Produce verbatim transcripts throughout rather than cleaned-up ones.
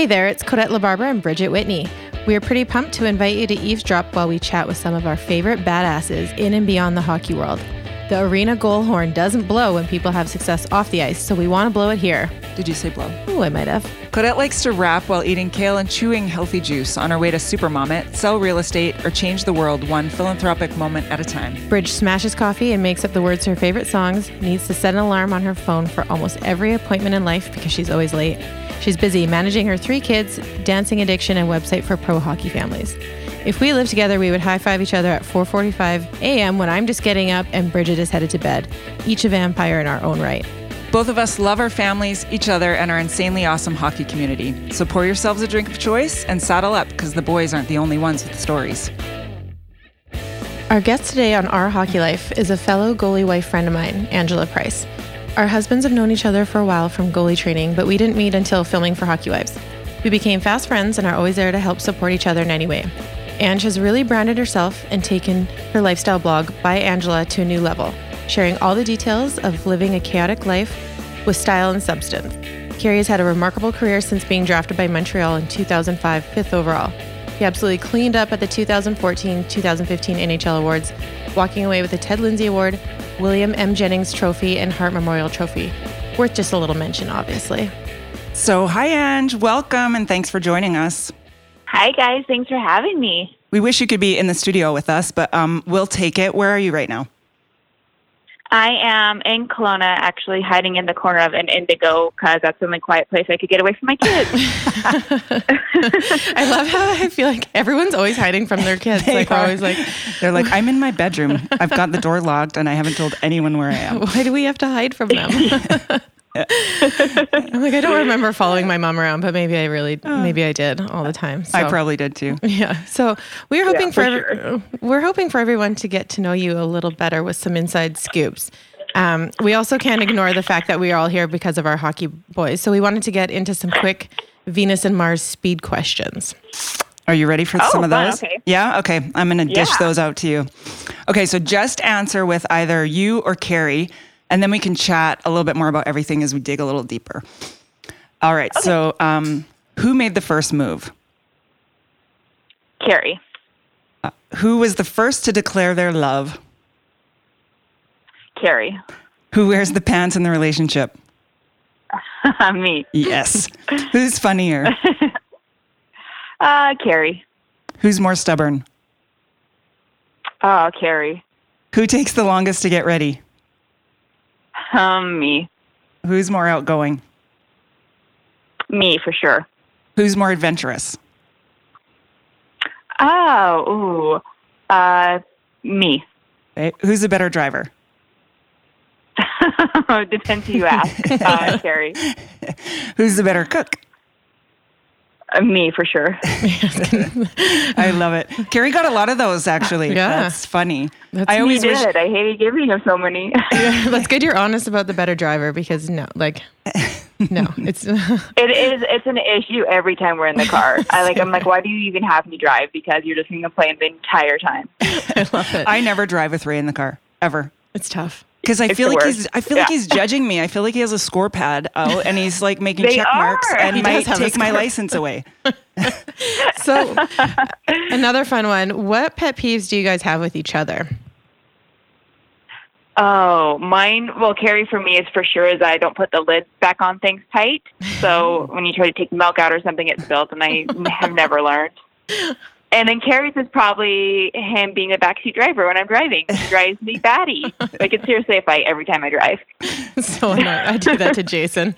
Hey there, it's Claudette LaBarbera and Bridget Whitney. We are pretty pumped to invite you to eavesdrop while we chat with some of our favorite badasses in and beyond the hockey world. The arena goal horn doesn't blow when people have success off the ice, so we want to blow it here. Did you say blow? Oh, I might have. Claudette likes to rap while eating kale and chewing healthy juice on her way to supermom it, sell real estate, or change the world one philanthropic moment at a time. Bridge smashes coffee and makes up the words to her favorite songs, needs to set an alarm on her phone for almost every appointment in life because she's always late. She's busy managing her three kids, dancing addiction, and website for pro hockey families. If we lived together, we would high-five each other at four forty-five a.m. when I'm just getting up and Bridget is headed to bed, each a vampire in our own right. Both of us love our families, each other, and our insanely awesome hockey community. So pour yourselves a drink of choice and saddle up, because the boys aren't the only ones with stories. Our guest today on Our Hockey Life is a fellow goalie wife friend of mine, Angela Price. Our husbands have known each other for a while from goalie training, but we didn't meet until filming for Hockey Wives. We became fast friends and are always there to help support each other in any way. Ange has really branded herself and taken her lifestyle blog, By Angela, to a new level, sharing all the details of living a chaotic life with style and substance. Carey has had a remarkable career since being drafted by Montreal in two thousand five, fifth overall. He absolutely cleaned up at the two thousand fourteen two thousand fifteen N H L Awards, walking away with the Ted Lindsay Award, William M. Jennings Trophy, and Hart Memorial Trophy. Worth just a little mention, obviously. So, hi, Ange. Welcome, and thanks for joining us. Hi, guys. Thanks for having me. We wish you could be in the studio with us, but um, we'll take it. Where are you right now? I am in Kelowna, actually hiding in the corner of an Indigo, because that's the only quiet place I could get away from my kids. I love how I feel like everyone's always hiding from their kids. They like, are. Always like, they're like, I'm in my bedroom. I've got the door locked, and I haven't told anyone where I am. Why do we have to hide from them? I'm like, I don't remember following my mom around, but maybe I really, maybe I did all the time. So. I probably did too. Yeah. So we're hoping yeah, for, for sure. we're hoping for everyone to get to know you a little better with some inside scoops. Um, we also can't ignore the fact that we are all here because of our hockey boys. So we wanted to get into some quick Venus and Mars speed questions. Are you ready for oh, some of those? Wow, okay. Yeah? Okay. I'm going to dish yeah. those out to you. Okay. So just answer with either you or Carey. And then we can chat a little bit more about everything as we dig a little deeper. All right. Okay. So um, who made the first move? Carey. Uh, who was the first to declare their love? Carey. Who wears the pants in the relationship? Me. Yes. Who's funnier? uh, Carey. Who's more stubborn? Oh, Carey. Who takes the longest to get ready? Um, me. Who's more outgoing? Me, for sure. Who's more adventurous? Oh, ooh, uh, me. Okay. Who's a better driver? Depends who you ask. Uh, Carey. Who's the better cook? Uh, me, for sure. I love it. Carey got a lot of those, actually. Yeah. That's funny. That's I always did. Wish... I hated giving him so many. Yeah, that's good you're honest about the better driver, because no, like, no. it's It is. It's an issue every time we're in the car. I like, I'm like, why do you even have me drive? Because you're just going to complain the entire time. I love it. I never drive with Ray in the car, ever. It's tough. Because I it's feel like worst. he's, I feel yeah. like he's judging me. I feel like he has a score pad out, and he's like making check are. marks, and he might take my license away. So, another fun one. What pet peeves do you guys have with each other? Oh, mine. Well, Carey for me is for sure is I don't put the lid back on things tight. So when you try to take milk out or something, it spills, and I have never learned. And then Carey's is probably him being a backseat driver when I'm driving. He drives me batty. Like, it's seriously a fight every time I drive. So annoying. I do that to Jason.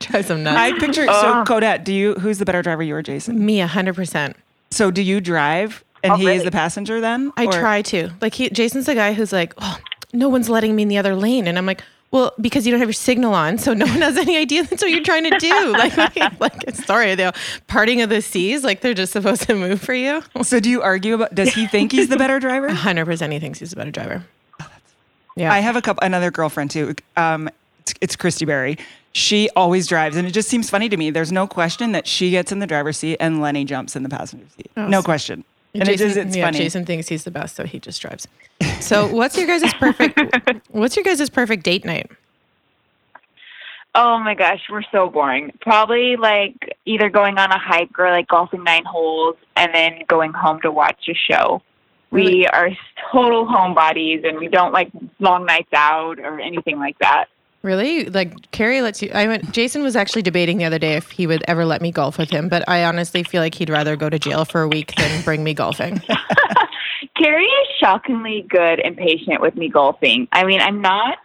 Drives him nuts. I picture, oh. so Claudette, do you, who's the better driver, you or Jason? Me, one hundred percent. So do you drive and oh, he really? is the passenger then? I or? try to. Like, he, Jason's the guy who's like, oh, no one's letting me in the other lane. And I'm like, well, because you don't have your signal on, so no one has any idea that's what you're trying to do. Like, like, like sorry, the parting of the seas, like they're just supposed to move for you. So do you argue about, does he think he's the better driver? one hundred percent he thinks he's the better driver. Oh, that's, yeah. I have a couple, another girlfriend too. Um, it's, it's Christy Berry. She always drives, and it just seems funny to me. There's no question that she gets in the driver's seat and Lenny jumps in the passenger seat. Oh, no so. question. And Jason, it is, it's yeah, funny. Jason thinks he's the best, so he just drives. So what's your guys' perfect, what's your guys' perfect date night? Oh my gosh, we're so boring. Probably like either going on a hike or like golfing nine holes and then going home to watch a show. Really? We are total homebodies and we don't like long nights out or anything like that. Really? Like Carey lets you, I went, Jason was actually debating the other day if he would ever let me golf with him, but I honestly feel like he'd rather go to jail for a week than bring me golfing. Carey is shockingly good and patient with me golfing. I mean, I'm not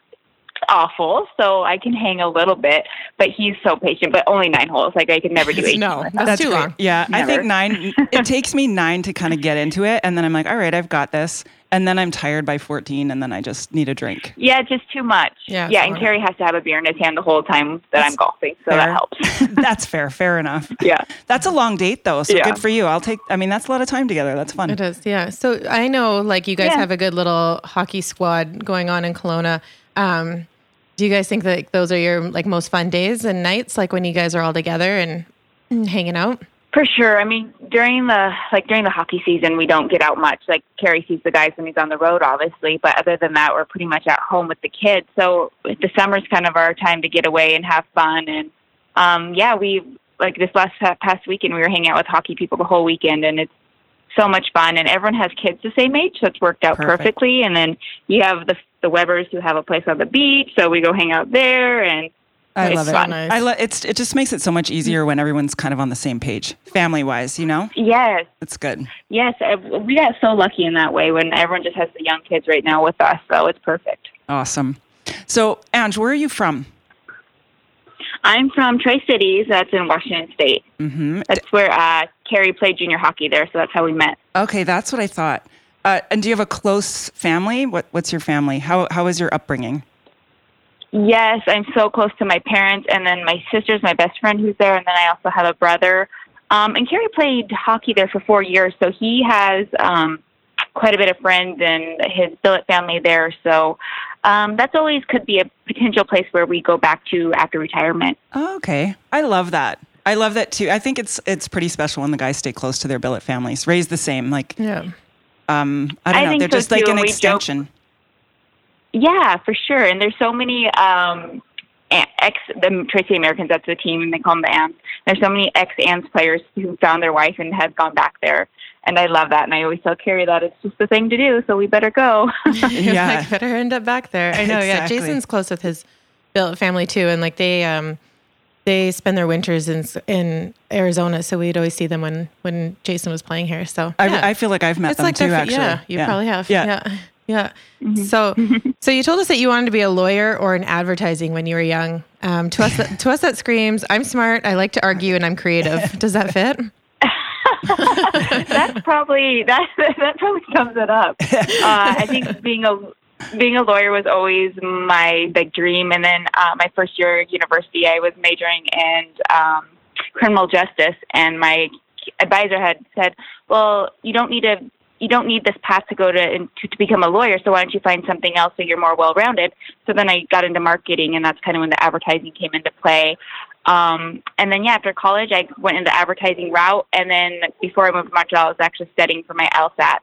awful, so I can hang a little bit, but he's so patient, but only nine holes. Like I could never do eight. No, that's, that's too long. long. Yeah. Never. I think nine, it takes me nine to kind of get into it. And then I'm like, all right, I've got this. And then I'm tired by fourteen and then I just need a drink. Yeah. Just too much. Yeah. Yeah. And Carey has to have a beer in his hand the whole time that that's I'm golfing. So fair. That helps. That's fair. Fair enough. Yeah. That's a long date though. So yeah. Good for you. I'll take, I mean, that's a lot of time together. That's fun. It is. Yeah. So I know like you guys yeah. have a good little hockey squad going on in Kelowna. Um, Do you guys think that like, those are your like most fun days and nights, like when you guys are all together and, and hanging out? For sure. I mean, during the like during the hockey season, we don't get out much. Like Carey sees the guys when he's on the road, obviously, but other than that, we're pretty much at home with the kids. So the summer's kind of our time to get away and have fun. And um, yeah, we like this last past weekend, we were hanging out with hockey people the whole weekend, and it's so much fun. And everyone has kids the same age, so it's worked out Perfect. perfectly. And then you have the the Webbers who have a place on the beach, so we go hang out there, and I it's love it. Fun. Nice. I lo- it's it just makes it so much easier when everyone's kind of on the same page, family wise, you know. Yes, it's good. Yes, I, we got so lucky in that way when everyone just has the young kids right now with us, so it's perfect. Awesome. So, Ange, where are you from? I'm from Tri Cities. That's in Washington State. Mm-hmm. That's where uh, Carey played junior hockey there, so that's how we met. Okay, that's what I thought. Uh, and do you have a close family? What What's your family? How How is your upbringing? Yes, I'm so close to my parents, and then my sister's my best friend who's there, and then I also have a brother. Um, and Carey played hockey there for four years, so he has um, quite a bit of friends and his billet family there. So um, that's always could be a potential place where we go back to after retirement. Oh, okay, I love that. I love that too. I think it's it's pretty special when the guys stay close to their billet families. Ray's the same, like yeah. Um, I don't I know. They're so just too, like an extension. Joke. Yeah, for sure. And there's so many um, ex the Tri City Americans. That's the team, and they call them the Ants. There's so many ex Ants players who found their wife and have gone back there. And I love that. And I always tell Carey that it's just the thing to do. So we better go. Yeah, like, better end up back there. I know. Exactly. Yeah, Jason's close with his billet family too, and like they um, they spend their winters in in Arizona, so we'd always see them when, when Jason was playing here. So yeah. I, I feel like I've met it's them like too, actually. Yeah, you yeah. probably have. Yeah, yeah. yeah. Mm-hmm. So, so you told us that you wanted to be a lawyer or in advertising when you were young. Um, to us, that, to us, that screams, "I'm smart. I like to argue, and I'm creative." Does that fit? that's probably that. That probably sums it up. Uh, I think being a Being a lawyer was always my big dream. And then uh, my first year at university, I was majoring in um, criminal justice. And my advisor had said, well, you don't need a, you don't need this path to go to, to to become a lawyer. So why don't you find something else so you're more well-rounded? So then I got into marketing, and that's kind of when the advertising came into play. Um, and then, yeah, after college, I went into the advertising route. And then before I moved to Montreal, I was actually studying for my LSAT.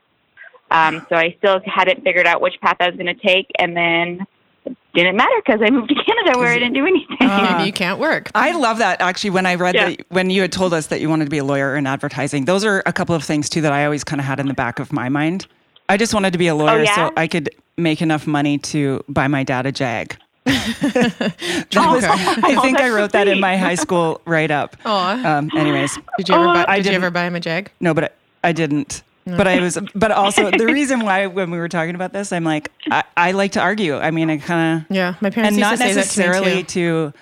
Um, so I still hadn't figured out which path I was going to take, and then it didn't matter because I moved to Canada where I didn't do anything. Uh, you can't work. I love that, actually, when I read yeah. that, when you had told us that you wanted to be a lawyer in advertising. Those are a couple of things, too, that I always kind of had in the back of my mind. I just wanted to be a lawyer oh, yeah? so I could make enough money to buy my dad a Jag. was, I think oh, I wrote so that in my high school write-up. Um, anyways. Did you ever, oh, buy, did you ever buy him a Jag? No, but I, I didn't. But I was, but also the reason why when we were talking about this, I'm like, I, I like to argue. I mean, I kind of, yeah, my parents and used not to say necessarily that to, me too. to,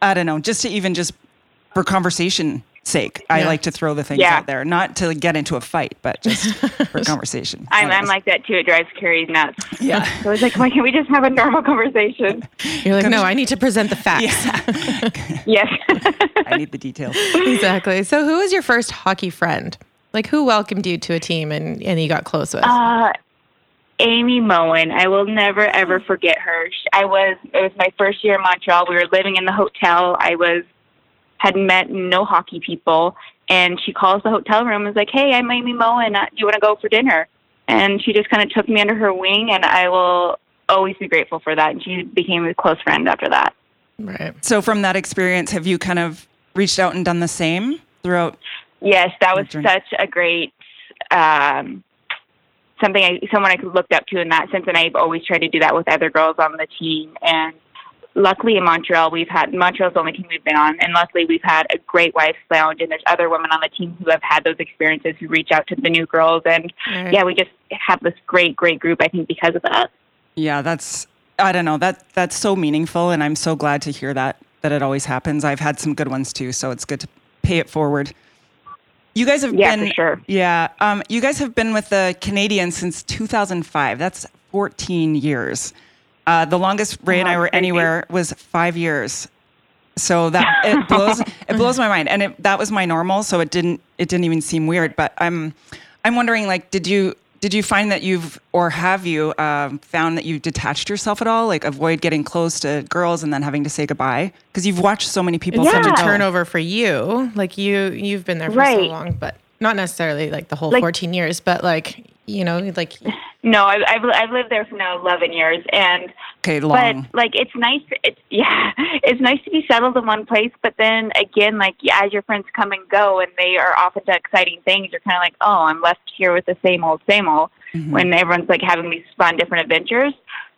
I don't know, just to even just for conversation sake, yeah. I like to throw the things yeah. out there, not to get into a fight, but just for conversation. I'm, I'm like that too. It drives Carey nuts. Yeah. So it's like, why can't we just have a normal conversation? You're like, Come no, I need to present the facts. Yeah. yes. I need the details. Exactly. So who was your first hockey friend? Like, who welcomed you to a team and, and you got close with? Uh, Amy Moen. I will never, ever forget her. I was, it was my first year in Montreal. We were living in the hotel. I was, had met no hockey people. And she calls the hotel room and was like, hey, I'm Amy Moen. Do you want to go for dinner? And she just kind of took me under her wing. And I will always be grateful for that. And she became a close friend after that. Right. So from that experience, have you kind of reached out and done the same throughout? Yes, that was such a great, um, something I, someone I could look up to in that sense. And I've always tried to do that with other girls on the team. And luckily in Montreal, we've had, Montreal's the only team we've been on. And luckily we've had a great wives lounge, and there's other women on the team who have had those experiences, who reach out to the new girls. And right. yeah, we just have this great, great group, I think, because of that. Yeah, that's, I don't know, that that's so meaningful. And I'm so glad to hear that, that it always happens. I've had some good ones too. So it's good to pay it forward. You guys have yeah, been, for sure. yeah, um, you guys have been with the Canadiens since two thousand five. That's fourteen years. Uh, the longest Ray oh, and I were crazy. anywhere was five years. So that it blows, it blows my mind. And it, that was my normal. So it didn't, it didn't even seem weird, but I'm, I'm wondering, like, did you, did you find that you've, or have you um, found that you detached yourself at all? Like, avoid getting close to girls and then having to say goodbye? Because you've watched so many people. It's such a turnover for you. Like, you, you've been there for right. so long, but not necessarily like the whole like, fourteen years, but like, you know, like. No, I've, I've, I've lived there for now eleven years. And, okay, long. But like, it's nice. It's, yeah, it's nice to be settled in one place. But then again, like, as your friends come and go and they are off into exciting things, you're kind of like, oh, I'm left here with the same old, same old mm-hmm. when everyone's like having these fun, different adventures.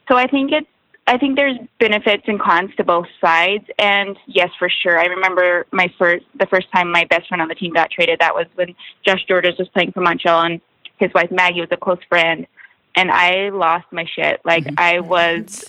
So I think it's, I think there's benefits and cons to both sides. And yes, for sure. I remember my first, the first time my best friend on the team got traded, that was when Josh Gorges was playing for Montreal and his wife, Maggie, was a close friend. And I lost my shit. Like, I was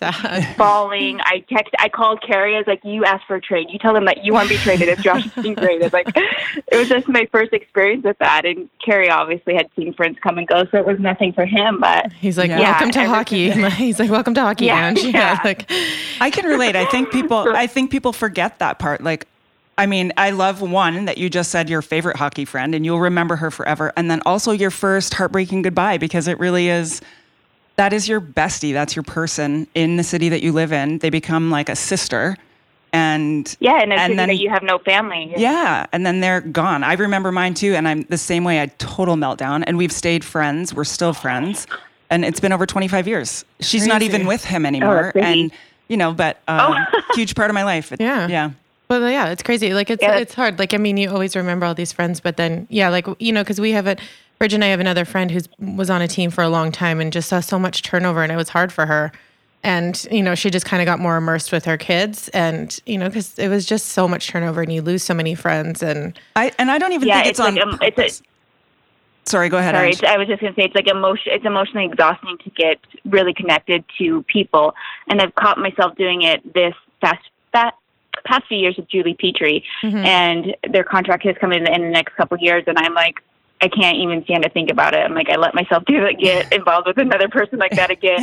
falling. I text. I called Carey. I was like, you asked for a trade. You tell them that you want to be traded if Josh is being traded. Like, it was just my first experience with that. And Carey obviously had seen friends come and go, so it was nothing for him. But he's like, yeah, welcome to hockey. He's like, welcome to hockey, yeah, man. Yeah. yeah, like I can relate. I think people. I think people forget that part. Like, I mean, I love one that you just said, your favorite hockey friend, and you'll remember her forever. And then also your first heartbreaking goodbye, because it really is, that is your bestie. That's your person in the city that you live in. They become like a sister. And yeah, and, and then that you have no family. Yeah. And then they're gone. I remember mine too. And I'm the same way. I total meltdown, and we've stayed friends. We're still friends. And it's been over twenty-five years. She's crazy. Not even with him anymore. Oh, and, you know, but um, oh. huge part of my life. It, yeah. Yeah. Well, yeah, it's crazy. Like, it's yeah. it's hard. Like, I mean, you always remember all these friends, but then, yeah, like, you know, because we have it, Bridget and I have another friend who was on a team for a long time and just saw so much turnover, and it was hard for her. And, you know, she just kind of got more immersed with her kids, and, you know, because it was just so much turnover and you lose so many friends. And I and I don't even yeah, think it's, it's on like, um, it's a, Sorry, go ahead. Sorry, I was just going to say, it's like emotion. It's emotionally exhausting to get really connected to people. And I've caught myself doing it this fast, fast past few years with Julie Petry, mm-hmm. and their contract has come in in the next couple of years, and I'm like, I can't even stand to think about it. I'm like, I let myself do it, get involved with another person like that again.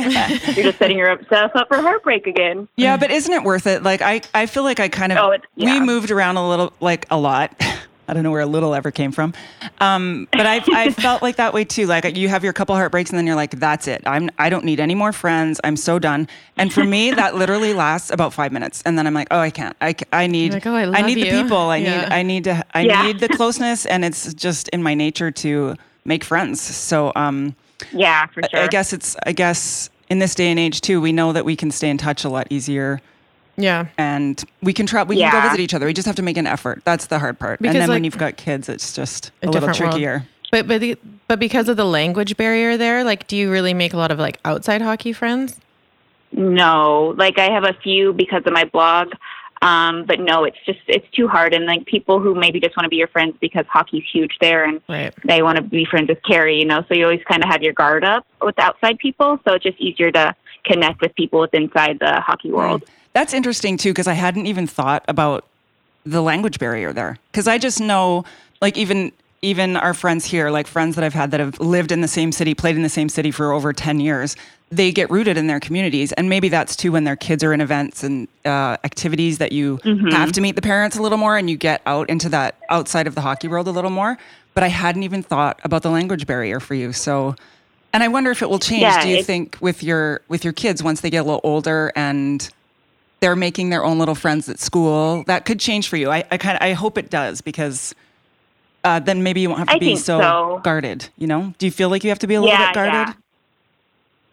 You're just setting yourself up for heartbreak again. Yeah, but isn't it worth it? Like, I, I feel like I kind of, oh, yeah. we moved around a little, like a lot. I don't know where a little ever came from. Um, but I I felt like that way too. Like, you have your couple heartbreaks and then you're like, that's it. I'm, I don't need any more friends. I'm so done. And for me, that literally lasts about five minutes. And then I'm like, oh, I can't, I, I need, like, oh, I, I need you. the people. I yeah. need, I need to, I yeah. need the closeness. And it's just in my nature to make friends. So, um, yeah, for sure. I, I guess it's, I guess in this day and age too, we know that we can stay in touch a lot easier. Yeah. And we can try, we yeah. can go visit each other. We just have to make an effort. That's the hard part. Because, and then like, when you've got kids, it's just a, a little trickier. World. But but the, but because of the language barrier there, like, do you really make a lot of like outside hockey friends? No. Like, I have a few because of my blog. Um, but no, it's just, it's too hard. And like, people who maybe just want to be your friends because hockey's huge there, and right. they want to be friends with Carey, you know, so you always kind of have your guard up with outside people. So it's just easier to connect with people with inside the hockey world. Right. That's interesting too, because I hadn't even thought about the language barrier there. Because I just know, like, even even our friends here, like friends that I've had that have lived in the same city, played in the same city for over ten years, they get rooted in their communities. And maybe that's too when their kids are in events and uh, activities that you mm-hmm. have to meet the parents a little more, and you get out into that outside of the hockey world a little more. But I hadn't even thought about the language barrier for you. So, and I wonder if it will change. Yeah, do you think with your with your kids, once they get a little older and they're making their own little friends at school, that could change for you? I, I kind of, I hope it does, because uh, then maybe you won't have to I be so, so guarded, you know? Do you feel like you have to be a little yeah, bit guarded? Yeah.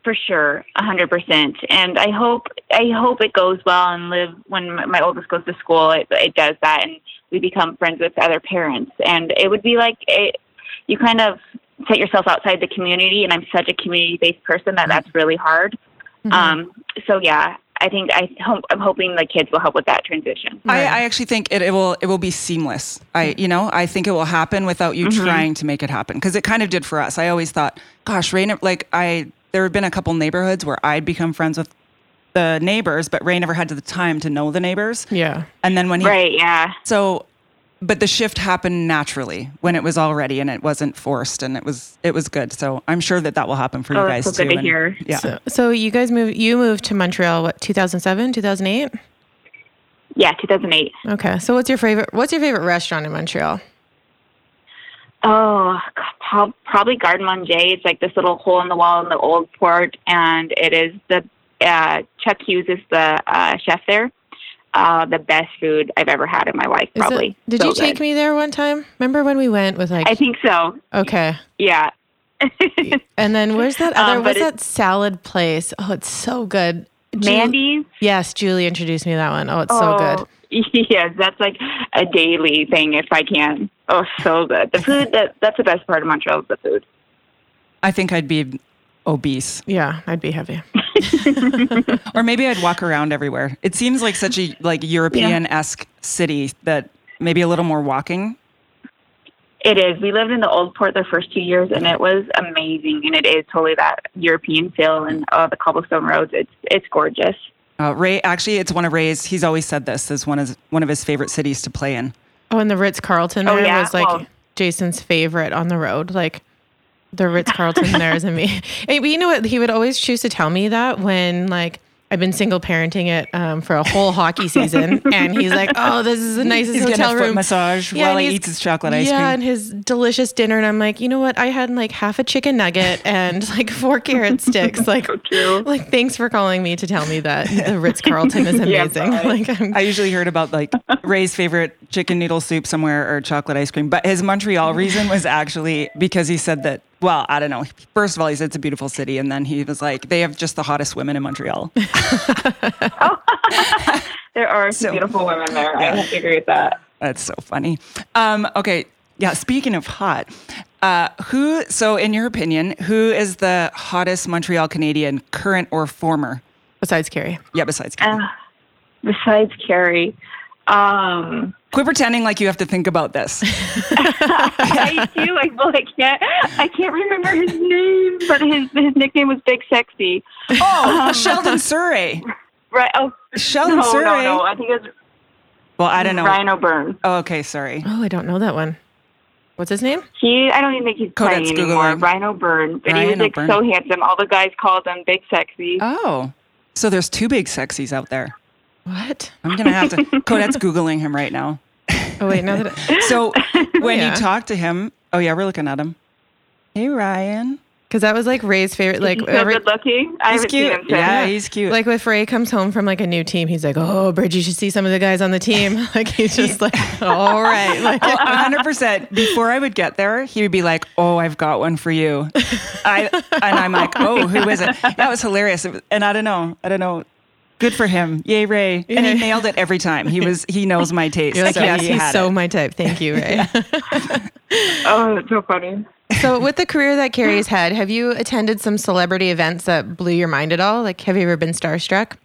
for sure, a hundred percent. And I hope, I hope it goes well and live when my, my oldest goes to school, it, it does that. And we become friends with other parents, and it would be like, it, you kind of set yourself outside the community. And I'm such a community based person that that's really hard. Mm-hmm. Um, so yeah, I think I hope, I'm hoping the kids will help with that transition. I, I actually think it, it will it will be seamless. I you know I think it will happen without you mm-hmm. trying to make it happen, because it kind of did for us. I always thought, gosh, Ray, like I there have been a couple neighborhoods where I'd become friends with the neighbors, but Ray never had the time to know the neighbors. Yeah, and then when he right yeah so. But the shift happened naturally when it was all ready and it wasn't forced, and it was it was good. So I'm sure that that will happen for oh, you guys so too. Oh, good to and, hear. Yeah. So, so you guys moved you moved to Montreal what two thousand seven, two thousand eight? Yeah, two thousand eight. Okay. So what's your favorite what's your favorite restaurant in Montreal? Oh, probably Garden on Jay. It's like this little hole in the wall in the old port, and it is the uh, Chuck Hughes is the uh, chef there. Uh, the best food I've ever had in my life, probably. It, did so you take good. me there one time? Remember when we went with like... I think so. Okay. Yeah. And then where's that other... Um, what's that salad place? Oh, it's so good. Mandy's? Ju- yes, Julie introduced me to that one. Oh, it's oh, so good. Yes, that's like a daily thing if I can. Oh, so good. The food, that that's the best part of Montreal, is the food. I think I'd be obese. Yeah, I'd be heavy. Or maybe I'd walk around everywhere. It seems like such a like European-esque yeah. city that maybe a little more walking. It is. We lived in the old port the first two years, and it was amazing. And it is totally that European feel, and oh, the cobblestone roads. It's it's gorgeous. Uh, Ray, actually, it's one of Ray's. He's always said this is one of one of his favorite cities to play in. Oh, and the Ritz-Carlton there oh, yeah? was like oh. Jason's favorite on the road, like. The Ritz-Carlton there is amazing. And you know what? He would always choose to tell me that when, like, I've been single parenting it um, for a whole hockey season. And he's like, oh, this is the nicest he's hotel room. He's getting a foot massage yeah, while he eats his chocolate ice yeah, cream. Yeah, and his delicious dinner. And I'm like, you know what? I had, like, half a chicken nugget and, like, four carrot sticks. Like, so like thanks for calling me to tell me that the Ritz-Carlton is amazing. Yeah, like, I'm- I usually heard about, like, Ray's favorite chicken noodle soup somewhere or chocolate ice cream. But his Montreal reason was actually because he said that, well, I don't know. First of all, he said it's a beautiful city. And then he was like, they have just the hottest women in Montreal. Oh, there are some so, beautiful women there. Yeah. I have to agree with that. That's so funny. Um, okay. Yeah. Speaking of hot, uh, who, so in your opinion, who is the hottest Montreal Canadian, current or former? Besides Carey. Yeah, besides Carey. Uh, besides Carey. Um... Quit pretending like you have to think about this. I do. I, well, I can't. I can't remember his name, but his his nickname was Big Sexy. Oh, um, Sheldon Surrey. Right. Oh, Sheldon no, Surrey. No, no, no. I think it's. Well, I don't know. Ryan O'Byrne. Oh, okay. Sorry. Oh, I don't know that one. What's his name? He. I don't even think he's Codette's playing Googling. Anymore. Ryan O'Byrne. But Ryan he was like O'Byrne. So handsome. All the guys called him Big Sexy. Oh, so there's two Big Sexies out there. What? I'm going to have to. Codette's Googling him right now. Oh, wait. Now that I, so when yeah. you talk to him. Oh, yeah. We're looking at him. Hey, Ryan. Because that was like Ray's favorite. Like, he's so every, good looking. I he's cute. Seen him, so. Yeah, he's cute. Like if Ray comes home from like a new team, he's like, oh, Bridget, you should see some of the guys on the team. Like he's just like, all right. Like oh, one hundred percent. Before I would get there, he would be like, oh, I've got one for you. I And I'm like, oh, who is it? That was hilarious. And I don't know. I don't know. Good for him. Yay, Ray. Yeah. And he nailed it every time. He was. He knows my taste. You're like, so yes, he he's so it. My type. Thank you, Ray. Oh, that's so funny. So with the career that Carey's had, have you attended some celebrity events that blew your mind at all? Like, have you ever been starstruck?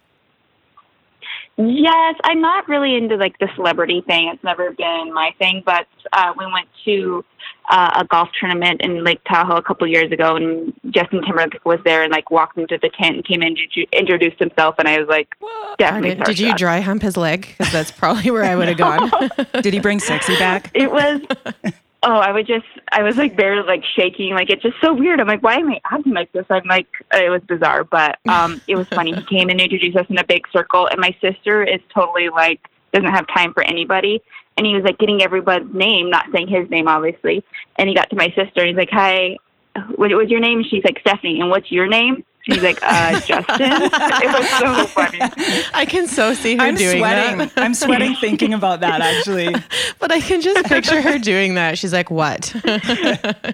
Yes. I'm not really into, like, the celebrity thing. It's never been my thing. But uh, we went to uh, a golf tournament in Lake Tahoe a couple years ago, and Justin Timberlake was there and, like, walked into the tent and came in and introduced himself, and I was like, whoa. Definitely starstruck. Did you dry hump his leg? Because that's probably where I would have gone. Did he bring sexy back? It was... Oh, I would just, I was like barely like shaking. Like, it's just so weird. I'm like, why am I acting like this? I'm like, it was bizarre, but um, it was funny. He came and introduced us in a big circle. And my sister is totally like, doesn't have time for anybody. And he was like getting everybody's name, not saying his name, obviously. And he got to my sister and he's like, hi, what, what's your name? She's like, Stephanie. And what's your name? She's like, uh, Justin. It was so funny. I can so see her I'm doing sweating. that. I'm sweating thinking about that, actually. But I can just picture her doing that. She's like, what?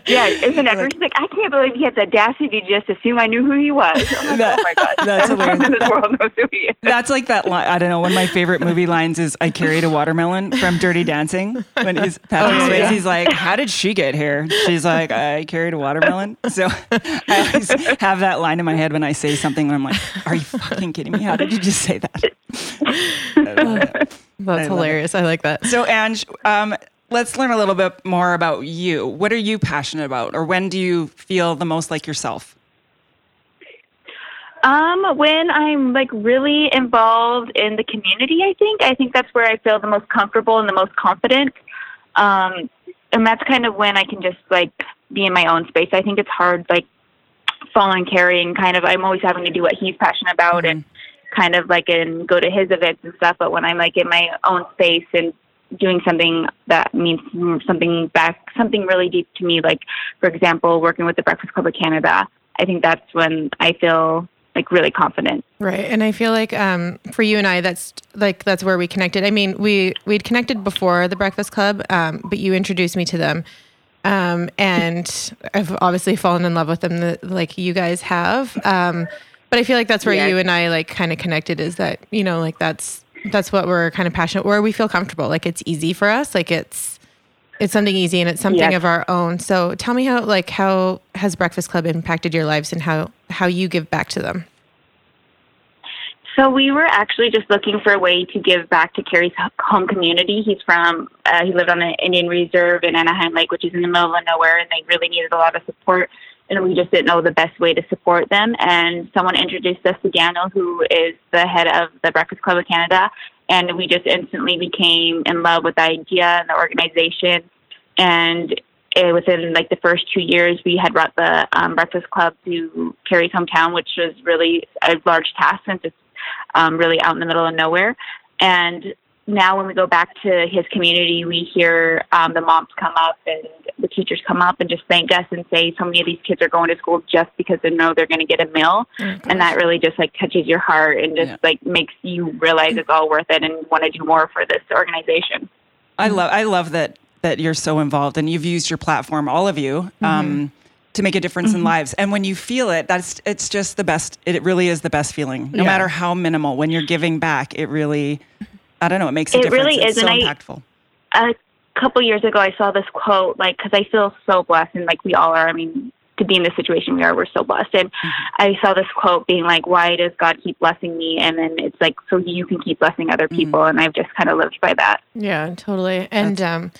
Yeah, isn't ever? She's like, I can't believe he had the audacity to just assume I knew who he was. Like, that, oh my God. That's Everyone in this world knows who he is. That's like that line. I don't know. One of my favorite movie lines is, I carried a watermelon from Dirty Dancing. When he's Patrick oh, Swayze, yeah. he's like, how did she get here? She's like, I carried a watermelon. So I always have that line in my head when I say something and I'm like, are you fucking kidding me? How did you just say that? that. That's I hilarious. I like that. So Ange, um, let's learn a little bit more about you. What are you passionate about, or when do you feel the most like yourself? Um, when I'm like really involved in the community, I think. I think that's where I feel the most comfortable and the most confident. Um, and that's kind of when I can just like be in my own space. I think it's hard, like, following Carey, and kind of I'm always having to do what he's passionate about mm-hmm. and kind of like and go to his events and stuff. But when I'm like in my own space and doing something that means something back, something really deep to me, like, for example, working with the Breakfast Club of Canada, I think that's when I feel like really confident. Right. And I feel like um, for you and I, that's like, that's where we connected. I mean, we, we'd connected before the Breakfast Club, um, but you introduced me to them. Um, and I've obviously fallen in love with them the, like you guys have. Um, but I feel like that's where yeah. you and I like kind of connected, is that, you know, like that's, that's what we're kind of passionate, where we feel comfortable. Like it's easy for us. Like it's, it's something easy and it's something yes. of our own. So tell me how, like, how has Breakfast Club impacted your lives and how, how you give back to them? So we were actually just looking for a way to give back to Carey's home community. He's from, uh, he lived on an Indian reserve in Anaheim Lake, which is in the middle of nowhere, and they really needed a lot of support. And we just didn't know the best way to support them. And someone introduced us to Daniel, who is the head of the Breakfast Club of Canada. And we just instantly became in love with the idea and the organization. And it, within like the first two years, we had brought the um, Breakfast Club to Carey's hometown, which was really a large task since it's Um, really out in the middle of nowhere. And now when we go back to his community, we hear um, the moms come up and the teachers come up and just thank us and say so many of these kids are going to school just because they know they're going to get a meal. Mm-hmm. And that really just like touches your heart and just yeah. like makes you realize it's all worth it and want to do more for this organization. I love I love that that you're so involved and you've used your platform, all of you, mm-hmm. um, to make a difference mm-hmm. in lives. And when you feel it, that's, it's just the best. It really is the best feeling, no yeah. matter how minimal. When you're giving back, it really, I don't know, it makes a it difference. Really it's is. so and impactful. I, a couple years ago, I saw this quote, like, because I feel so blessed, and like we all are. I mean, to be in the situation we are, we're so blessed. And mm-hmm. I saw this quote being like, why does God keep blessing me? And then it's like, so you can keep blessing other people. Mm-hmm. And I've just kind of lived by that. Yeah, totally. And, that's- um,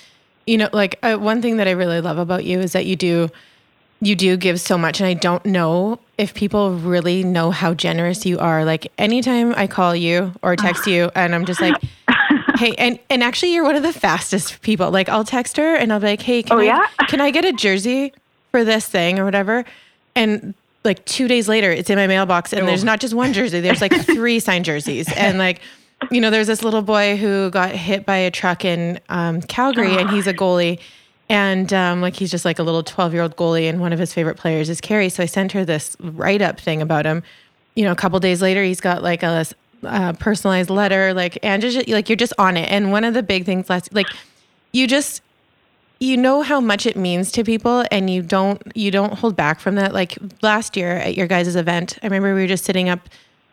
you know, like uh, one thing that I really love about you is that you do... You do give so much, and I don't know if people really know how generous you are. Like anytime I call you or text you and I'm just like, hey, and, and actually you're one of the fastest people. Like I'll text her and I'll be like, hey, can, oh, I, yeah? can I get a jersey for this thing or whatever? And like two days later it's in my mailbox and oh. there's not just one jersey, there's like three signed jerseys. And like, you know, there's this little boy who got hit by a truck in um, Calgary and he's a goalie. And um, like he's just like a little twelve-year-old goalie, and one of his favorite players is Carey. So I sent her this write-up thing about him. You know, a couple days later, he's got like a uh, personalized letter. Like, and just like you're just on it. And one of the big things last, like, you just you know how much it means to people, and you don't you don't hold back from that. Like last year at your guys' event, I remember we were just sitting up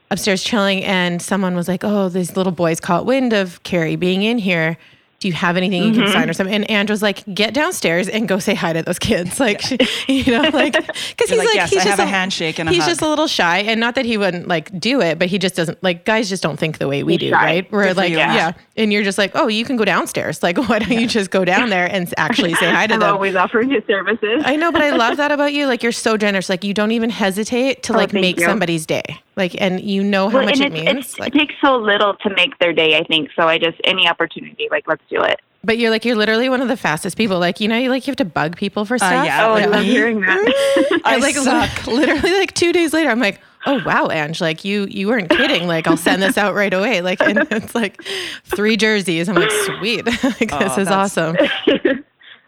upstairs chilling, and someone was like, "Oh, these little boys caught wind of Carey being in here. Do you have anything you can mm-hmm. sign or something?" And Andra's like, "Get downstairs and go say hi to those kids." Like, yeah. she, you know, like, because he's like, like yes, he's I just have a handshake and a he's hug. Just a little shy, and not that he wouldn't like do it, but he just doesn't like guys just don't think the way we he's do, shy. right? We're Good like, you, yeah. yeah, and you're just like, "Oh, you can go downstairs. Like, why don't yeah. you just go down there and actually say hi to I'm them?" Always offering your services. I know, but I love that about you. Like, you're so generous. Like, you don't even hesitate to like oh, make you. somebody's day. Like, and you know how well, much it means. It's, like, it takes so little to make their day, I think. So I just, any opportunity, like, let's do it. But you're like, you're literally one of the fastest people. Like, you know, you like, you have to bug people for stuff. Uh, yeah. Oh, like, I'm hearing that. I like, suck. Literally like two days later, I'm like, oh, wow, Ange, like you, you weren't kidding. Like, I'll send this out right away. Like, and it's like three jerseys. I'm like, sweet. Like, oh, this is awesome.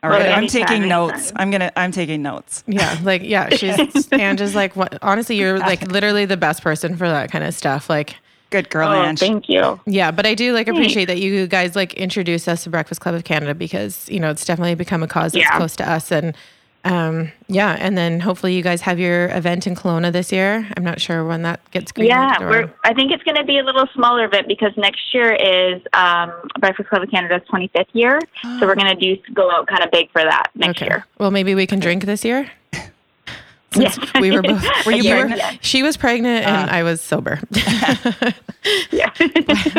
All right. I'm anytime, taking anytime. notes. I'm gonna. I'm taking notes. Yeah, like yeah. She's Angela's like. What, honestly, you're like literally the best person for that kind of stuff. Like, good girl, oh, Ange. Thank you. Yeah, but I do like appreciate Thanks. that you guys like introduce us to Breakfast Club of Canada, because you know it's definitely become a cause that's yeah. close to us, and um, yeah, and then hopefully you guys have your event in Kelowna this year. I'm not sure when that gets. Yeah, or... we're. I think it's going to be a little smaller event because next year is um, Breakfast Club of Canada's twenty-fifth year, so we're going to do go out kind of big for that next okay. year. Well, maybe we can drink this year. Since yeah. we were both. Were you pregnant? Yeah. She was pregnant uh, and I was sober. yeah,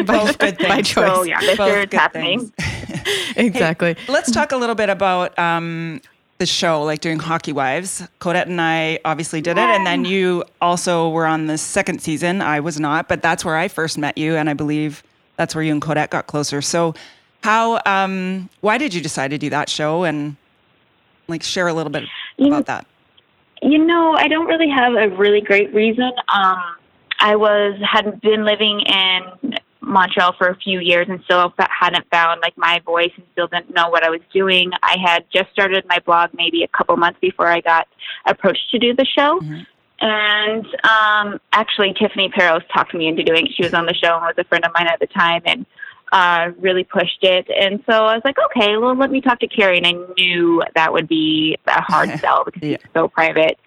both good things. By choice. So, yeah, both good happening. Things. Exactly. Hey, let's talk a little bit about um, the show, like doing Hockey Wives. Claudette and I obviously did yeah. it, and then you also were on the second season. I was not, but that's where I first met you, and I believe that's where you and Claudette got closer. So, how? Um, why did you decide to do that show, and like share a little bit about you, that? You know, I don't really have a really great reason. Um, I was had been living in Montreal for a few years and still hadn't found like my voice and still didn't know what I was doing. I had just started my blog maybe a couple months before I got approached to do the show. Mm-hmm. And um, actually, Tiffany Perros talked me into doing it. She was on the show and was a friend of mine at the time and uh, really pushed it. And so I was like, okay, well, let me talk to Carey. And I knew that would be a hard sell because yeah. it's so private.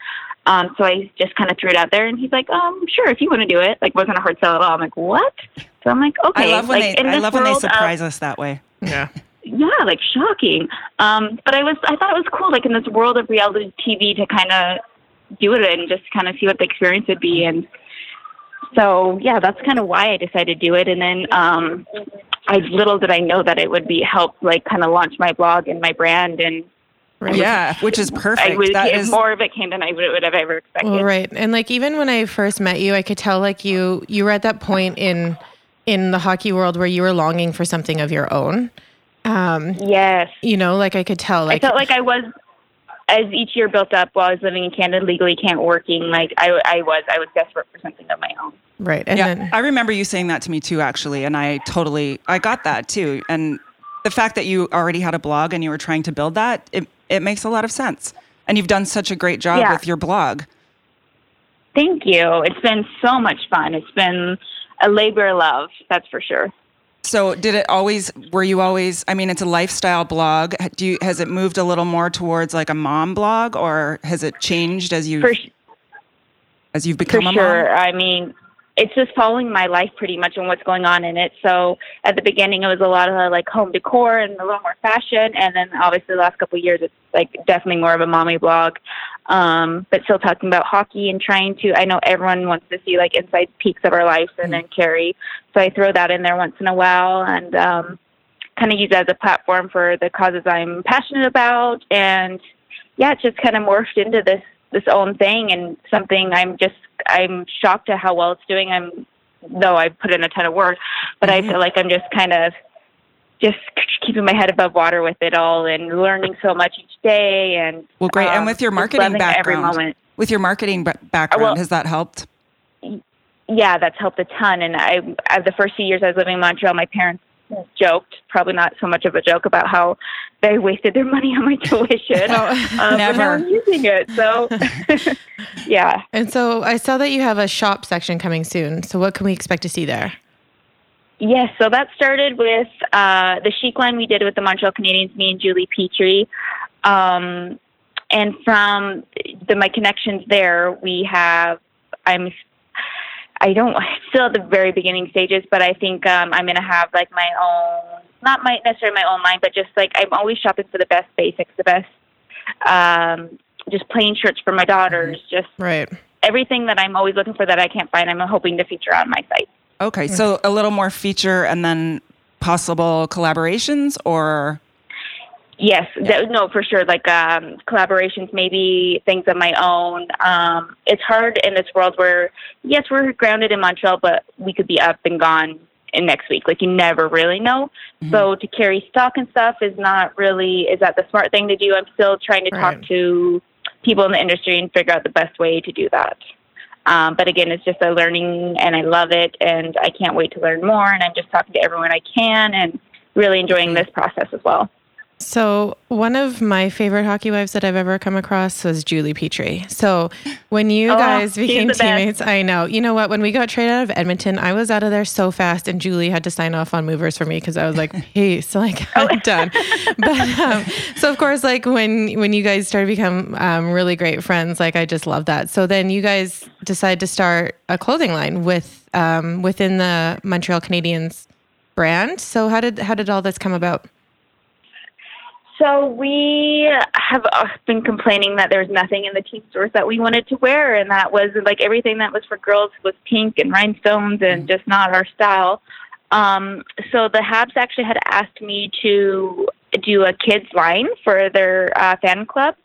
Um, so I just kind of threw it out there, and he's like, um, sure, if you want to do it. Like, wasn't a hard sell at all. I'm like, what? So I'm like, okay. I love when, like, they, I love when they surprise of, us that way. Yeah. Yeah, like, shocking. Um, but I was, I thought it was cool, like, in this world of reality T V to kind of do it and just kind of see what the experience would be. And so, yeah, that's kind of why I decided to do it. And then um, I little did I know that it would be help, like, kind of launch my blog and my brand and, Right. Yeah, which is perfect. I would, that is, more of it came than I would, would have ever expected. Well, right, and like even when I first met you, I could tell like you you were at that point in in the hockey world where you were longing for something of your own. Um, yes, you know, like I could tell. Like, I felt like I was, as each year built up while I was living in Canada, legally can't working. Like I, I was, I was desperate for something of my own. Right, and yeah, then, I remember you saying that to me too, actually, and I totally I got that too, and the fact that you already had a blog and you were trying to build that. It, It makes a lot of sense. And you've done such a great job yeah. with your blog. Thank you. It's been so much fun. It's been a labor of love, that's for sure. So did it always, were you always, I mean, it's a lifestyle blog. Do you, has it moved a little more towards like a mom blog, or has it changed as, you, for, as you've become for a sure. mom? I mean, it's just following my life pretty much and what's going on in it. So at the beginning, it was a lot of like home decor and a little more fashion. And then obviously the last couple of years, it's like definitely more of a mommy blog. Um, but still talking about hockey and trying to, I know everyone wants to see like inside peaks of our lives and then Carey. So I throw that in there once in a while and um, kind of use it as a platform for the causes I'm passionate about. And yeah, it just kind of morphed into this, this own thing and something I'm just, I'm shocked at how well it's doing. I'm, though I put in a ton of work, but mm-hmm. I feel like I'm just kind of just keeping my head above water with it all and learning so much each day. And well, great. Um, and with your marketing background, every moment. with your marketing b- background, well, has that helped? Yeah, that's helped a ton. And I, I, the first few years I was living in Montreal, my parents joked, probably not so much of a joke, about how they wasted their money on my tuition. Oh, um, never I'm using it. So, yeah. And so I saw that you have a shop section coming soon. So what can we expect to see there? Yes. So that started with uh, the chic line we did with the Montreal Canadiens, me and Julie Petry. Um, and from the, my connections there, we have, I'm I don't, still at the very beginning stages, but I think um, I'm going to have like my own, not my, necessarily my own line, but just like I'm always shopping for the best basics, the best, um, just plain shirts for my daughters, just right. everything that I'm always looking for that I can't find, I'm hoping to feature on my site. Okay, mm-hmm. so a little more feature and then possible collaborations or? Yes, yeah. th- no, for sure. Like um, collaborations, maybe things of my own. Um, it's hard in this world where, yes, we're grounded in Montreal, but we could be up and gone in next week. Like you never really know. Mm-hmm. So to carry stock and stuff is not really, is that the smart thing to do? I'm still trying to right. talk to people in the industry and figure out the best way to do that. Um, but again, it's just a learning and I love it and I can't wait to learn more. And I'm just talking to everyone I can and really enjoying this process as well. So one of my favorite hockey wives that I've ever come across was Julie Petry. So when you oh, guys became teammates, best. I know, you know what, when we got traded out of Edmonton, I was out of there so fast and Julie had to sign off on movers for me because I was like, peace, like I'm done. But um, so of course, like when, when you guys started to become um, really great friends, like I just love that. So then you guys decide to start a clothing line with um, within the Montreal Canadiens brand. So how did, how did all this come about? So we have been complaining that there was nothing in the team stores that we wanted to wear, and that was like everything that was for girls was pink and rhinestones and just not our style. Um, so the Habs actually had asked me to do a kids line for their uh, fan club,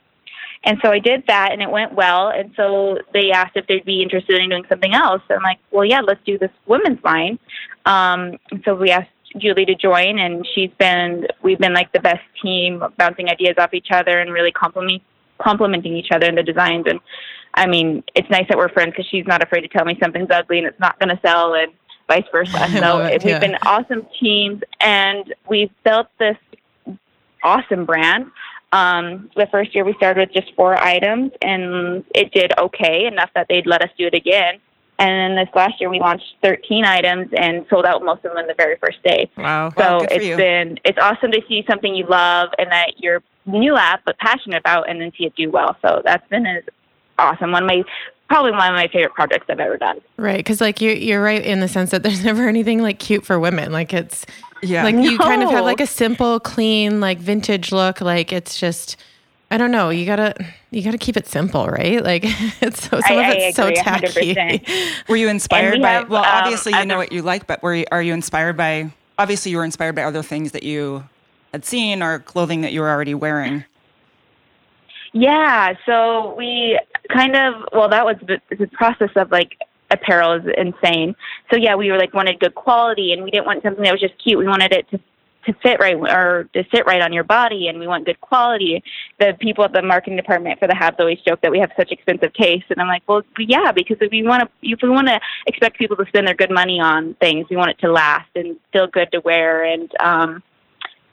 and so I did that, and it went well. And so they asked if they'd be interested in doing something else. So I'm like, well, yeah, let's do this women's line. Um, and so we asked Julie to join, and she's been we've been like the best team, bouncing ideas off each other and really compliment, complimenting each other in the designs. And I mean, it's nice that we're friends because she's not afraid to tell me something's ugly and it's not going to sell, and vice versa. So it, yeah. We've been awesome teams, and we've built this awesome brand. Um, the first year we started with just four items, and it did okay enough that they'd let us do it again. And then this last year, we launched thirteen items and sold out most of them the very first day. Wow. So wow, it's been, it's awesome to see something you love and that you're new at but passionate about, and then see it do well. So that's been an awesome. One of my, probably one of my favorite projects I've ever done. Right. Because like you're, you're right in the sense that there's never anything like cute for women. Like it's, yeah. like no. you kind of have like a simple, clean, like vintage look. Like it's just... I don't know. You gotta, you gotta keep it simple, right? Like it's so, some I, of it's I agree, so tacky. one hundred percent Were you inspired we by, have, well, um, obviously you other, know what you like, but were you, are you inspired by, obviously you were inspired by other things that you had seen or clothing that you were already wearing. Yeah. So we kind of, well, that was the, the process of like, apparel is insane. So yeah, we were like wanted good quality, and we didn't want something that was just cute. We wanted it to to fit right or to sit right on your body, and we want good quality. The people at the marketing department for the Habs always joke that we have such expensive taste, and I'm like, well, yeah, because if we want to, if we want to expect people to spend their good money on things, we want it to last and feel good to wear. And um,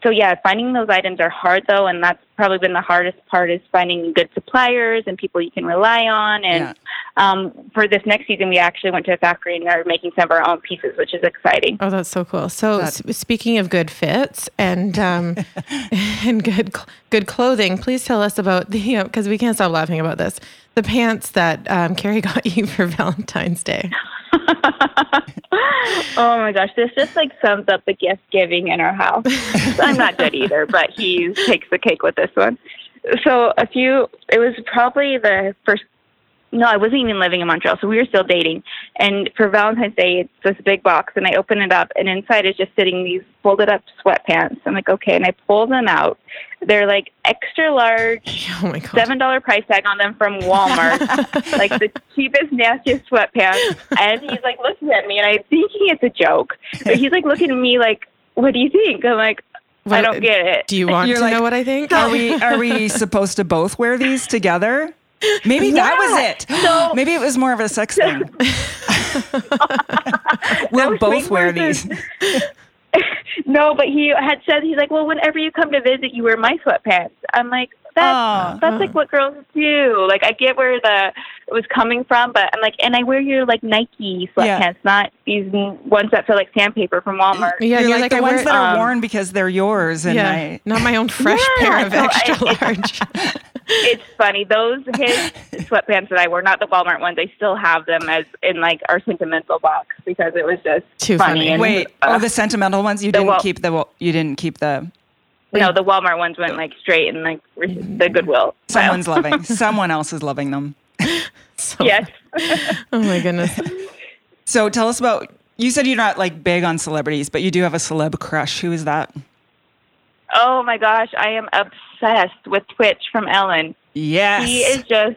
so, yeah, finding those items are hard, though, and that's probably been the hardest part, is finding good suppliers and people you can rely on. And yeah. um, for this next season, we actually went to a factory and are making some of our own pieces, which is exciting. Oh, that's so cool. So s- speaking of good fits and um, and good good clothing, please tell us about the, you know, because we can't stop laughing about this, the pants that um, Carey got you for Valentine's Day. Oh my gosh, this just like sums up the gift giving in our house. I'm not good either, but he takes the cake with this one. So a few, it was probably the first, no, I wasn't even living in Montreal, so we were still dating. And for Valentine's Day, it's this big box, and I open it up, and inside is just sitting these folded up sweatpants. I'm like, okay, and I pull them out. They're like extra large, oh my God. seven dollars price tag on them from Walmart, like the cheapest, nastiest sweatpants. And he's like looking at me, and I'm thinking it's a joke. But he's like looking at me like, what do you think? I'm like, what, I don't get it. Do you want You're to like, know what I think? Are we are we supposed to both wear these together? Maybe yeah. that was it. So, maybe it was more of a sex thing. We'll both wear these. No, but he had said, he's like, well, whenever you come to visit, you wear my sweatpants. I'm like, that's, oh, that's oh. like what girls do. Like, I get where the it was coming from, but I'm like, and I wear your like Nike sweatpants, yeah. not these ones that feel like sandpaper from Walmart. Yeah, you're, you're like, like the I ones wear, that are um, worn because they're yours, and yeah, I, not my own fresh yeah, pair of so extra I, large. It's funny. Those, his sweatpants that I wore, not the Walmart ones, I still have them as in like our sentimental box because it was just too funny. funny. And, Wait, uh, oh, the sentimental ones? You didn't wa- keep the, you didn't keep the... No, the Walmart ones went like straight and like the Goodwill. Someone's loving, someone else is loving them. So, yes. Oh my goodness. So tell us about, you said you're not like big on celebrities, but you do have a celeb crush. Who is that? Oh my gosh, I am obsessed with Twitch from Ellen. Yes. He is just,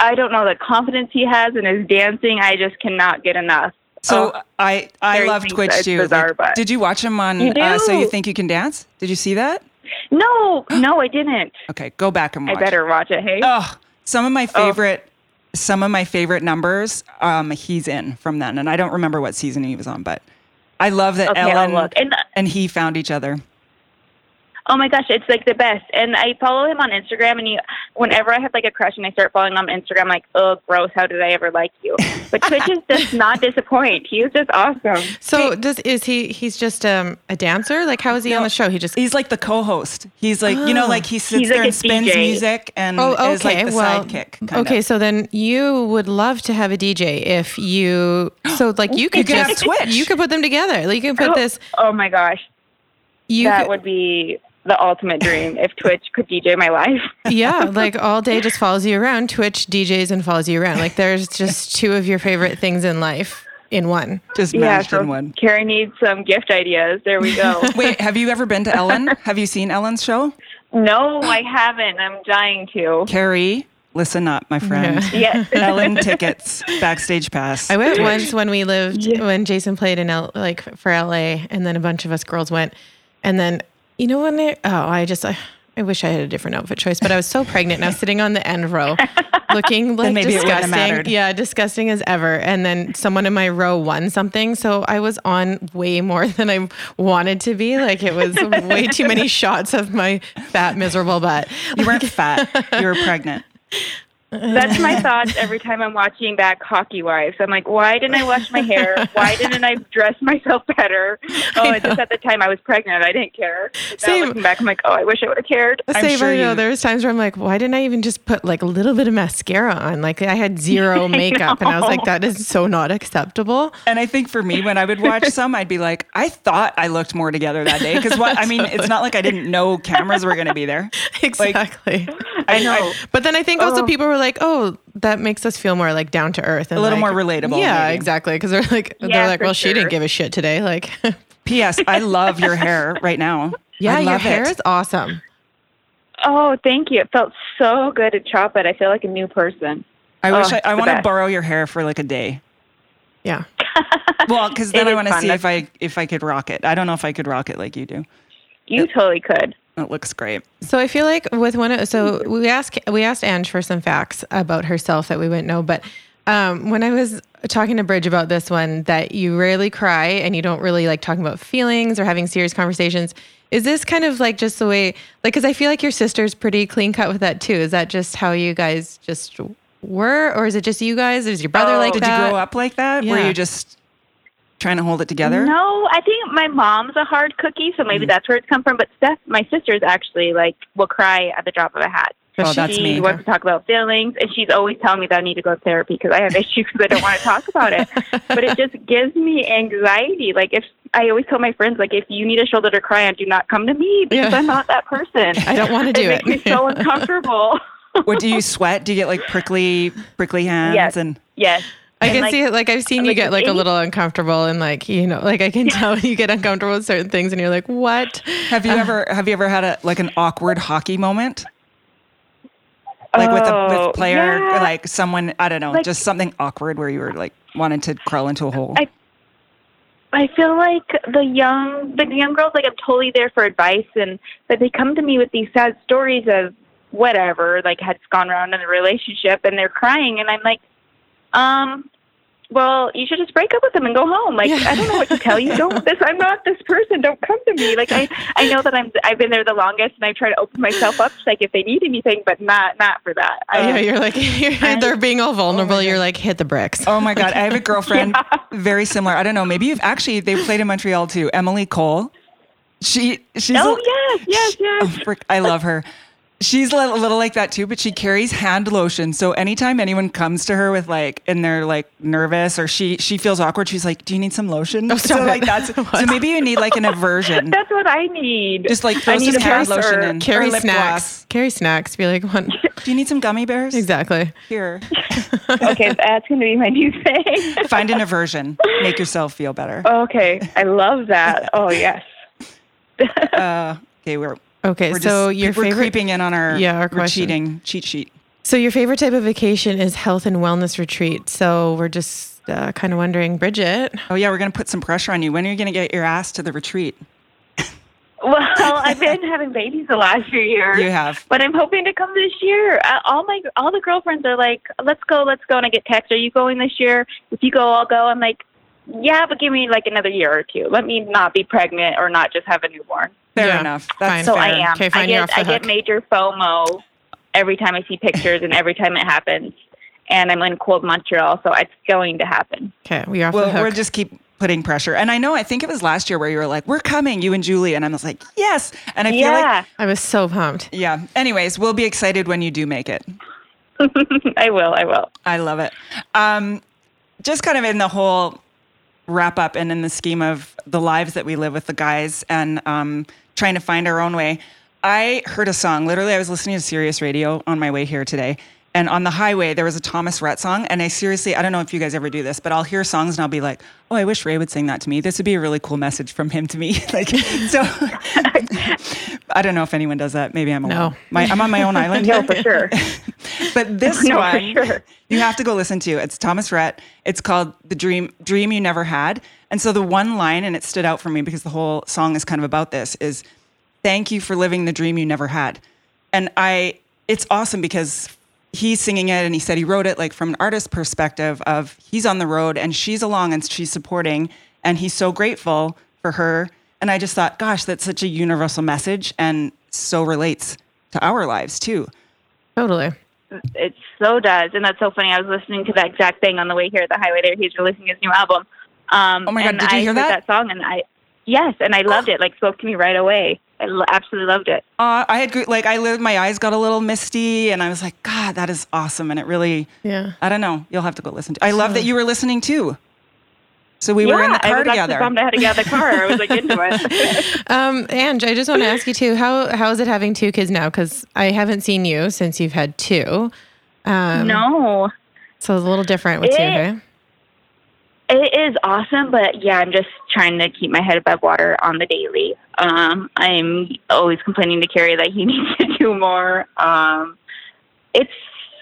I don't know, the confidence he has in his dancing, I just cannot get enough. So oh, I, I love Twitch too. Bizarre, like, did you watch him on you uh, So You Think You Can Dance? Did you see that? No, no, I didn't. Okay, go back and watch it. I better watch it, hey? Oh, some of my favorite oh. some of my favorite numbers um, he's in from then. And I don't remember what season he was on, but I love that okay, Ellen and, and he found each other. oh my gosh, it's like the best. And I follow him on Instagram, and he, whenever I have like a crush and I start following him on Instagram, I'm like, oh, gross, how did I ever like you? But Twitch is just not disappoint. He's just awesome. So hey. does is he, he's just um, a dancer? Like, how is he no, on the show? He just He's like the co-host. He's like, oh. you know, like he sits he's there like and spins D J. Music and oh, okay. is like the well, sidekick. Okay, of. So then you would love to have a D J if you, so like you could you just, Twitch. You could put them together. Like you could put oh, this. Oh my gosh. You that could, would be the ultimate dream if Twitch could D J my life. Yeah, like all day just follows you around. Twitch D Js and follows you around. Like there's just two of your favorite things in life in one. Just mashed yeah, so in one. Carrie needs some gift ideas. There we go. Wait, have you ever been to Ellen? Have you seen Ellen's show? No, I haven't. I'm dying to. Carrie, listen up, my friend. Yeah. Yes. Ellen tickets, backstage pass. I went once when we lived, yeah. when Jason played in L- like for L A, and then a bunch of us girls went. And then, you know, when I, oh, I just, I, I wish I had a different outfit choice, but I was so pregnant and I was sitting on the end row looking like maybe disgusting. Yeah, disgusting as ever. And then someone in my row won something. So I was on way more than I wanted to be. Like it was way too many shots of my fat, miserable butt. You weren't fat. You were pregnant. That's my thoughts every time I'm watching back Hockey Wives. I'm like, why didn't I wash my hair? Why didn't I dress myself better? Oh, it's just at the time I was pregnant. I didn't care. Now looking back, I'm like, oh, I wish I would have cared. Same, I'm sure I know. You... There was times where I'm like, why didn't I even just put like a little bit of mascara on? Like I had zero makeup, I and I was like, that is so not acceptable. And I think for me, when I would watch some, I'd be like, I thought I looked more together that day. Because what? I mean, it's not like I didn't know cameras were going to be there. Exactly. Like, I know. I, but then I think also oh. people were like, oh, that makes us feel more like down to earth and a little like, more relatable. Yeah, maybe. Exactly. Because they're like, yeah, they're like, well, sure. She didn't give a shit today. Like, P S I love your hair right now. Yeah, I love your hair it. Is awesome. Oh, thank you. It felt so good to chop it. I feel like a new person. I oh, wish I, I want to borrow your hair for like a day. Yeah. Well, because then I want to see if I if I could rock it. I don't know if I could rock it like you do. You it, totally could. It looks great. So I feel like with one of, so we asked, we asked Ange for some facts about herself that we wouldn't know. But um, when I was talking to Bridge about this one, that you rarely cry and you don't really like talking about feelings or having serious conversations. Is this kind of like just the way, like, cause I feel like your sister's pretty clean cut with that too. Is that just how you guys just were? Or is it just you guys? Is your brother oh, like did that? Did you grow up like that? Yeah. Were you just... trying to hold it together? No, I think my mom's a hard cookie, so maybe mm. that's where it's come from. But Steph, my sister's actually like will cry at the drop of a hat. Oh, she that's me. Wants to talk about feelings, and she's always telling me that I need to go to therapy because I have issues because I don't want to talk about it. But it just gives me anxiety. Like if I always tell my friends, like if you need a shoulder to cry on, do not come to me because yeah. I'm not that person. I don't want to do it. It makes me so uncomfortable. What do you sweat? Do you get like prickly, prickly hands? Yes. And yes. I and can like, see it. Like I've seen like you get like a little uncomfortable and like, you know, like I can tell you get uncomfortable with certain things and you're like, what? Have you uh, ever, have you ever had a, like an awkward hockey moment? Like oh, with a with player, yeah. or like someone, I don't know, like, just something awkward where you were like wanted to crawl into a hole. I, I feel like the young, the young girls, like I'm totally there for advice and but they come to me with these sad stories of whatever, like has gone wrong in the relationship and they're crying. And I'm like, Um, well, you should just break up with them and go home. Like, yeah. I don't know what to tell you. Don't this. I'm not this person. Don't come to me. Like, I, I know that I'm, I've been there the longest and I try to open myself up. Like if they need anything, but not, not for that. I, yeah. You're like, you're, I, they're being all vulnerable. Oh you're like, hit the bricks. Oh my God. I have a girlfriend yeah. very similar. I don't know. Maybe you've actually, they played in Montreal too. Emily Cole. She, she's, oh a, yes, yes, she, yes. Oh, frick, I love her. She's a little like that too, but she carries hand lotion. So anytime anyone comes to her with like, and they're like nervous or she she feels awkward, she's like, "Do you need some lotion?" Oh, so like that's so maybe you need like an aversion. That's what I need. Just like throw some hand lotion in. Carry snacks. Carry snacks. Be like, "What? Do you need some gummy bears?" Exactly. Here. Okay, that's gonna be my new thing. Find an aversion. Make yourself feel better. Okay, I love that. Oh yes. uh, okay, we're. Okay, we're so just, your we're favorite creeping in on our yeah our question. Cheating cheat sheet. So your favorite type of vacation is health and wellness retreat. So we're just uh, kind of wondering, Bridget. Oh yeah, we're gonna put some pressure on you. When are you gonna get your ass to the retreat? Well, I've been having babies the last few years. You have, but I'm hoping to come this year. Uh, all my all the girlfriends are like, "Let's go, let's go," and I get texts, "Are you going this year? If you go, I'll go." I'm like, "Yeah, but give me like another year or two. Let me not be pregnant or not just have a newborn." Fair yeah. enough. That's fine, so fair. I am. Okay, fine, I get, I get major FOMO every time I see pictures and every time it happens. And I'm in cold Montreal, so it's going to happen. Okay, we are. Well, we'll just keep putting pressure. And I know, I think it was last year where you were like, "We're coming, you and Julie," and I was like, "Yes!" And I feel yeah. like I was so pumped. Yeah. Anyways, we'll be excited when you do make it. I will. I will. I love it. Um, just kind of in the whole wrap up and in the scheme of the lives that we live with the guys and um, trying to find our own way. I heard a song. Literally, I was listening to Sirius Radio on my way here today. And on the highway, there was a Thomas Rhett song. And I seriously, I don't know if you guys ever do this, but I'll hear songs and I'll be like, oh, I wish Ray would sing that to me. This would be a really cool message from him to me. like, so I don't know if anyone does that. Maybe I'm alone. No. My, I'm on my own island. No, for sure. But this no, one, for sure. You have to go listen to. It's Thomas Rhett. It's called The Dream, Dream You Never Had. And so the one line, and it stood out for me because the whole song is kind of about this, is thank you for living the dream you never had. And I, it's awesome because he's singing it, and he said he wrote it like from an artist's perspective of he's on the road and she's along and she's supporting, and he's so grateful for her. And I just thought, gosh, that's such a universal message and so relates to our lives too. Totally. It so does. And that's so funny. I was listening to that exact thing on the way here at the highway there. He's releasing his new album. Um, oh my God, and did you I hear that? that song? And I, yes, and I loved oh. it. Like spoke to me right away. I absolutely loved it. Uh, I had like I lived, my eyes got a little misty, and I was like, God, that is awesome. And it really, yeah. I don't know. You'll have to go listen to. I love that you were listening too. So we yeah, were in the car I was together. Yeah, I had to get out of the car. I was like into it. um, Ange, I just want to ask you too. How how is it having two kids now? Because I haven't seen you since you've had two. Um, no. So it's a little different with it, two, right? It is awesome, but yeah, I'm just trying to keep my head above water on the daily. Um, I'm always complaining to Carey that he needs to do more. Um, it's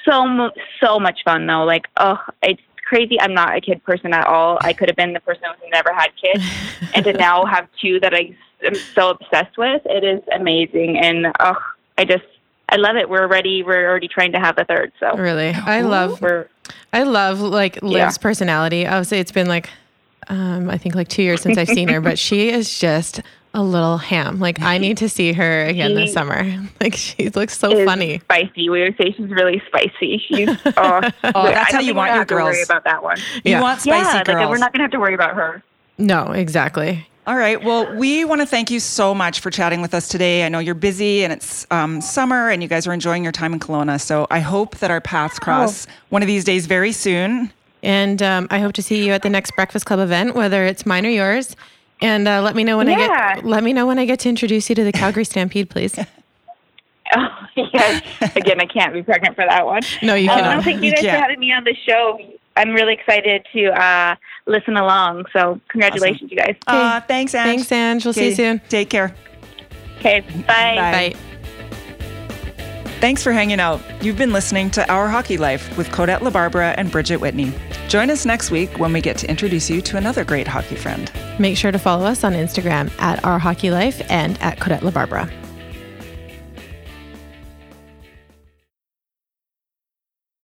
so, so much fun though. Like, oh, it's crazy. I'm not a kid person at all. I could have been the person who never had kids and to now have two that I am so obsessed with. It is amazing. And oh, I just, I love it. We're ready. We're already trying to have a third. So really, I love, we're, I love like Liv's yeah. personality. I would say it's been like, um, I think like two years since I've seen her, but she is just a little ham. Like I need to see her again she this summer. Like she looks so funny. Spicy. We would say she's really spicy. She's, oh, oh that's how you want your girls. Worry about that one. Yeah. You want spicy yeah, girls. Like, we're not going to have to worry about her. No, exactly. All right. Well, we want to thank you so much for chatting with us today. I know you're busy and it's um, summer and you guys are enjoying your time in Kelowna. So I hope that our paths cross oh. one of these days very soon. And um, I hope to see you at the next Breakfast Club event, whether it's mine or yours. And uh, let me know when yeah. I get. Let me know when I get to introduce you to the Calgary Stampede, please. Oh yes. Again, I can't be pregnant for that one. No, you cannot. Um, I don't think you guys you for having me on the show. I'm really excited to. Uh, Listen along. So congratulations, awesome. You guys. Uh, thanks, Ange. Thanks, Ange. We'll okay. see you soon. Take care. Okay. Bye. Bye. Bye. Thanks for hanging out. You've been listening to Our Hockey Life with Claudette LaBarbera and Bridget Whitney. Join us next week when we get to introduce you to another great hockey friend. Make sure to follow us on Instagram at Our Hockey Life and at Claudette LaBarbera.